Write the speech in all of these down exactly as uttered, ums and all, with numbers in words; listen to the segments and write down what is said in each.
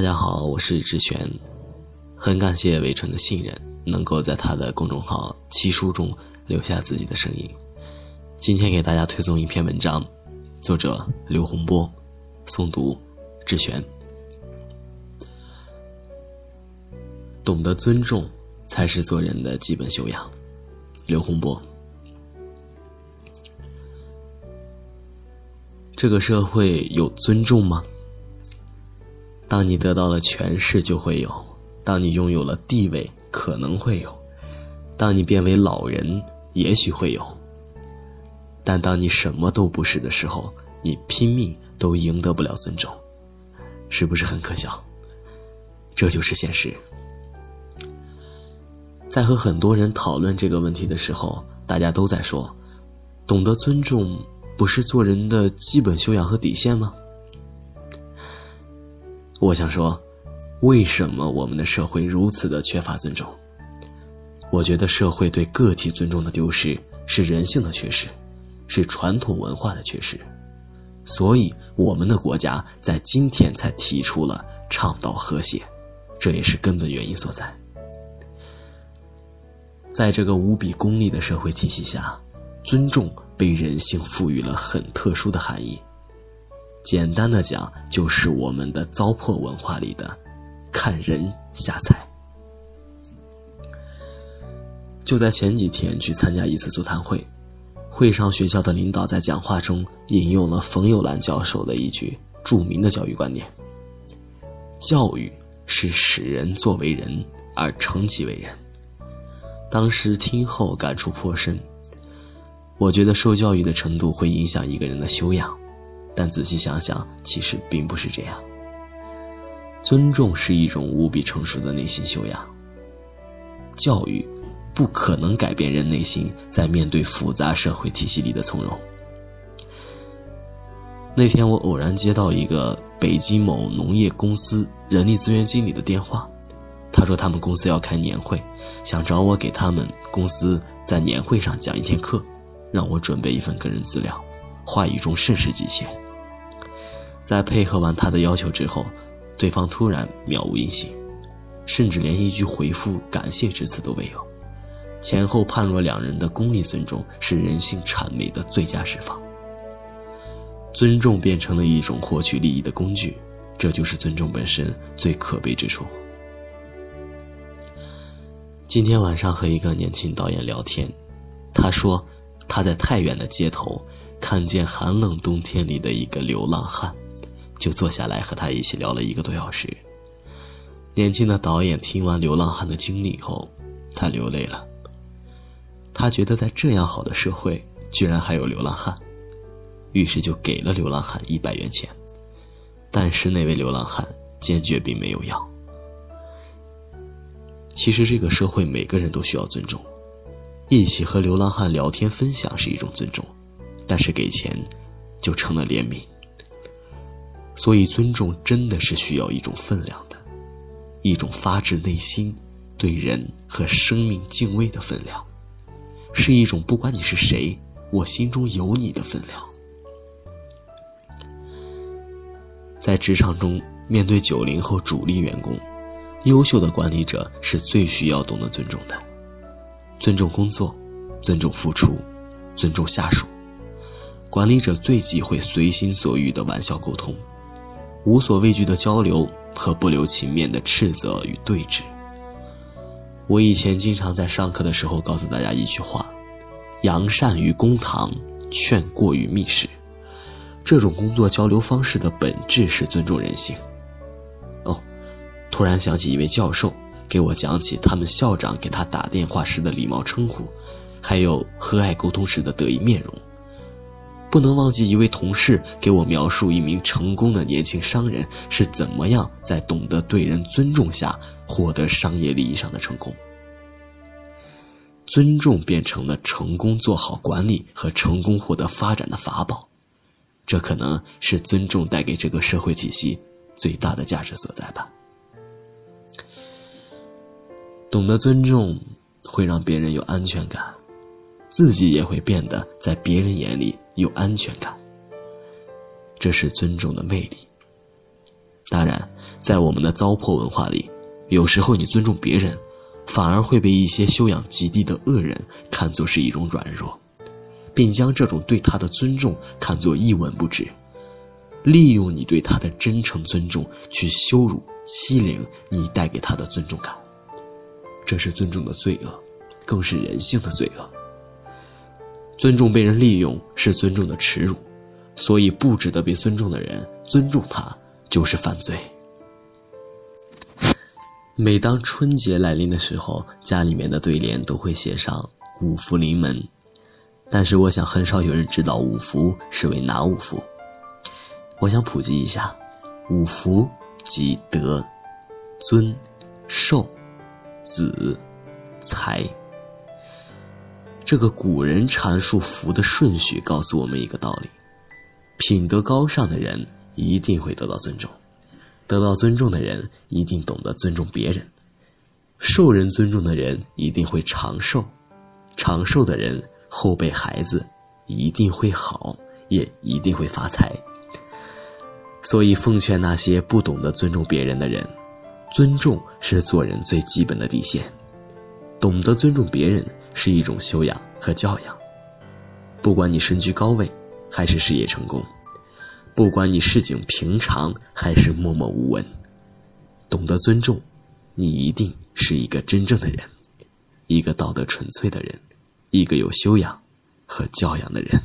大家好，我是志璇，很感谢伟成的信任，能够在他的公众号七书中留下自己的声音。今天给大家推送一篇文章，作者刘洪波，诵读志璇。懂得尊重才是做人的基本修养。刘洪波。这个社会有尊重吗？当你得到了权势就会有，当你拥有了地位可能会有，当你变为老人也许会有，但当你什么都不是的时候，你拼命都赢得不了尊重，是不是很可笑？这就是现实。在和很多人讨论这个问题的时候，大家都在说，懂得尊重不是做人的基本修养和底线吗？我想说，为什么我们的社会如此的缺乏尊重？我觉得社会对个体尊重的丢失是人性的缺失，是传统文化的缺失，所以我们的国家在今天才提出了倡导和谐，这也是根本原因所在。在这个无比功利的社会体系下，尊重被人性赋予了很特殊的含义。简单的讲，就是我们的糟粕文化里的看人下菜。就在前几天去参加一次座谈会，会上学校的领导在讲话中引用了冯友兰教授的一句著名的教育观点：教育是使人作为人，而成其为人。当时听后感触颇深，我觉得受教育的程度会影响一个人的修养，但仔细想想，其实并不是这样。尊重是一种无比成熟的内心修养，教育不可能改变人内心在面对复杂社会体系里的从容。那天我偶然接到一个北京某农业公司人力资源经理的电话，他说他们公司要开年会，想找我给他们公司在年会上讲一天课，让我准备一份个人资料，话语中甚是急切。在配合完他的要求之后，对方突然渺无音信，甚至连一句回复感谢之词都未有。前后判若两人的功利尊重，是人性谄媚的最佳释放。尊重变成了一种获取利益的工具，这就是尊重本身最可悲之处。今天晚上和一个年轻导演聊天，他说他在太原的街头看见寒冷冬天里的一个流浪汉，就坐下来和他一起聊了一个多小时。年轻的导演听完流浪汉的经历后，他流泪了。他觉得在这样好的社会，居然还有流浪汉，于是就给了流浪汉一百元钱，但是那位流浪汉坚决并没有要。其实这个社会每个人都需要尊重，一起和流浪汉聊天分享是一种尊重，但是给钱就成了怜悯。所以尊重真的是需要一种分量的，一种发自内心对人和生命敬畏的分量，是一种不管你是谁，我心中有你的分量。在职场中，面对九零后主力员工，优秀的管理者是最需要懂得尊重的，尊重工作，尊重付出，尊重下属。管理者最忌讳随心所欲的玩笑沟通，无所畏惧的交流和不留情面的斥责与对峙。我以前经常在上课的时候告诉大家一句话：扬善于公堂，劝过于密室。这种工作交流方式的本质是尊重人性。突然想起一位教授给我讲起他们校长给他打电话时的礼貌称呼，还有和蔼沟通时的得意面容。不能忘记一位同事给我描述一名成功的年轻商人是怎么样在懂得对人尊重下获得商业利益上的成功。尊重变成了成功做好管理和成功获得发展的法宝，这可能是尊重带给这个社会体系最大的价值所在吧。懂得尊重会让别人有安全感，自己也会变得在别人眼里有安全感，这是尊重的魅力。当然，在我们的糟粕文化里，有时候你尊重别人，反而会被一些修养极低的恶人看作是一种软弱，并将这种对他的尊重看作一文不值，利用你对他的真诚尊重去羞辱、欺凌你带给他的尊重感。这是尊重的罪恶，更是人性的罪恶。尊重被人利用是尊重的耻辱，所以不值得被尊重的人，尊重他就是犯罪。每当春节来临的时候，家里面的对联都会写上五福临门，但是我想很少有人知道五福是为哪五福。我想普及一下，五福即德、尊、寿、子、财。这个古人阐述福的顺序告诉我们一个道理，品德高尚的人一定会得到尊重，得到尊重的人一定懂得尊重别人，受人尊重的人一定会长寿，长寿的人后辈孩子一定会好，也一定会发财。所以奉劝那些不懂得尊重别人的人，尊重是做人最基本的底线，懂得尊重别人是一种修养和教养。不管你身居高位还是事业成功，不管你市井平常还是默默无闻，懂得尊重，你一定是一个真正的人，一个道德纯粹的人，一个有修养和教养的人。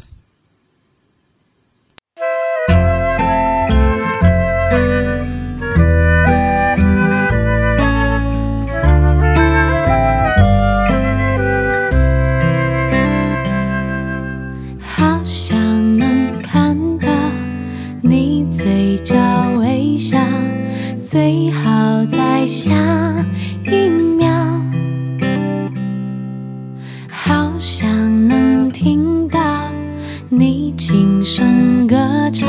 最好在下一秒，好想能听到你轻声歌唱，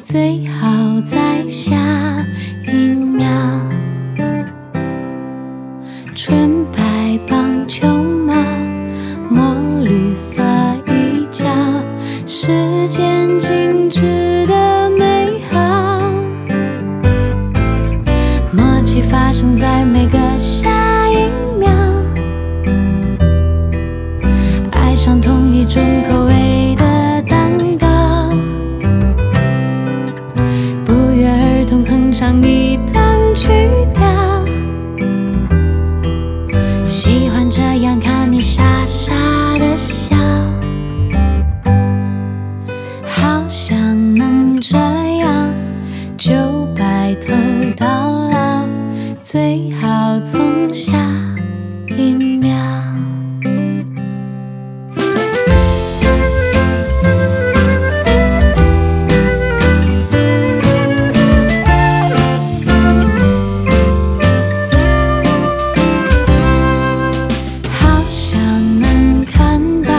最好在下一秒。纯白棒球帽，墨绿色衣角，时间静止的美好，发生在每个下一秒，爱上同一种口味的蛋糕，不约而同哼上一段曲调，喜欢这样看你傻傻的笑，好想能这样就白头到老，最好从下一秒。好想能看到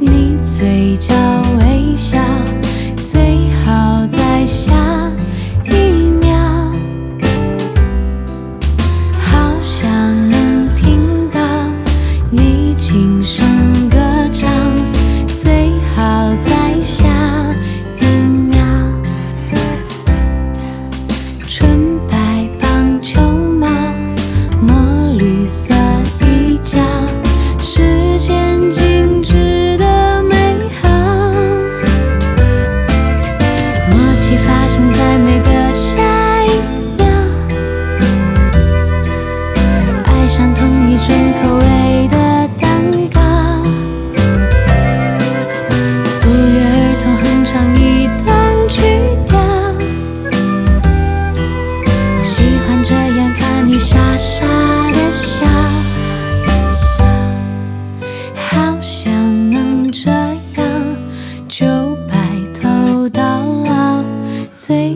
你嘴角微笑，最好在下最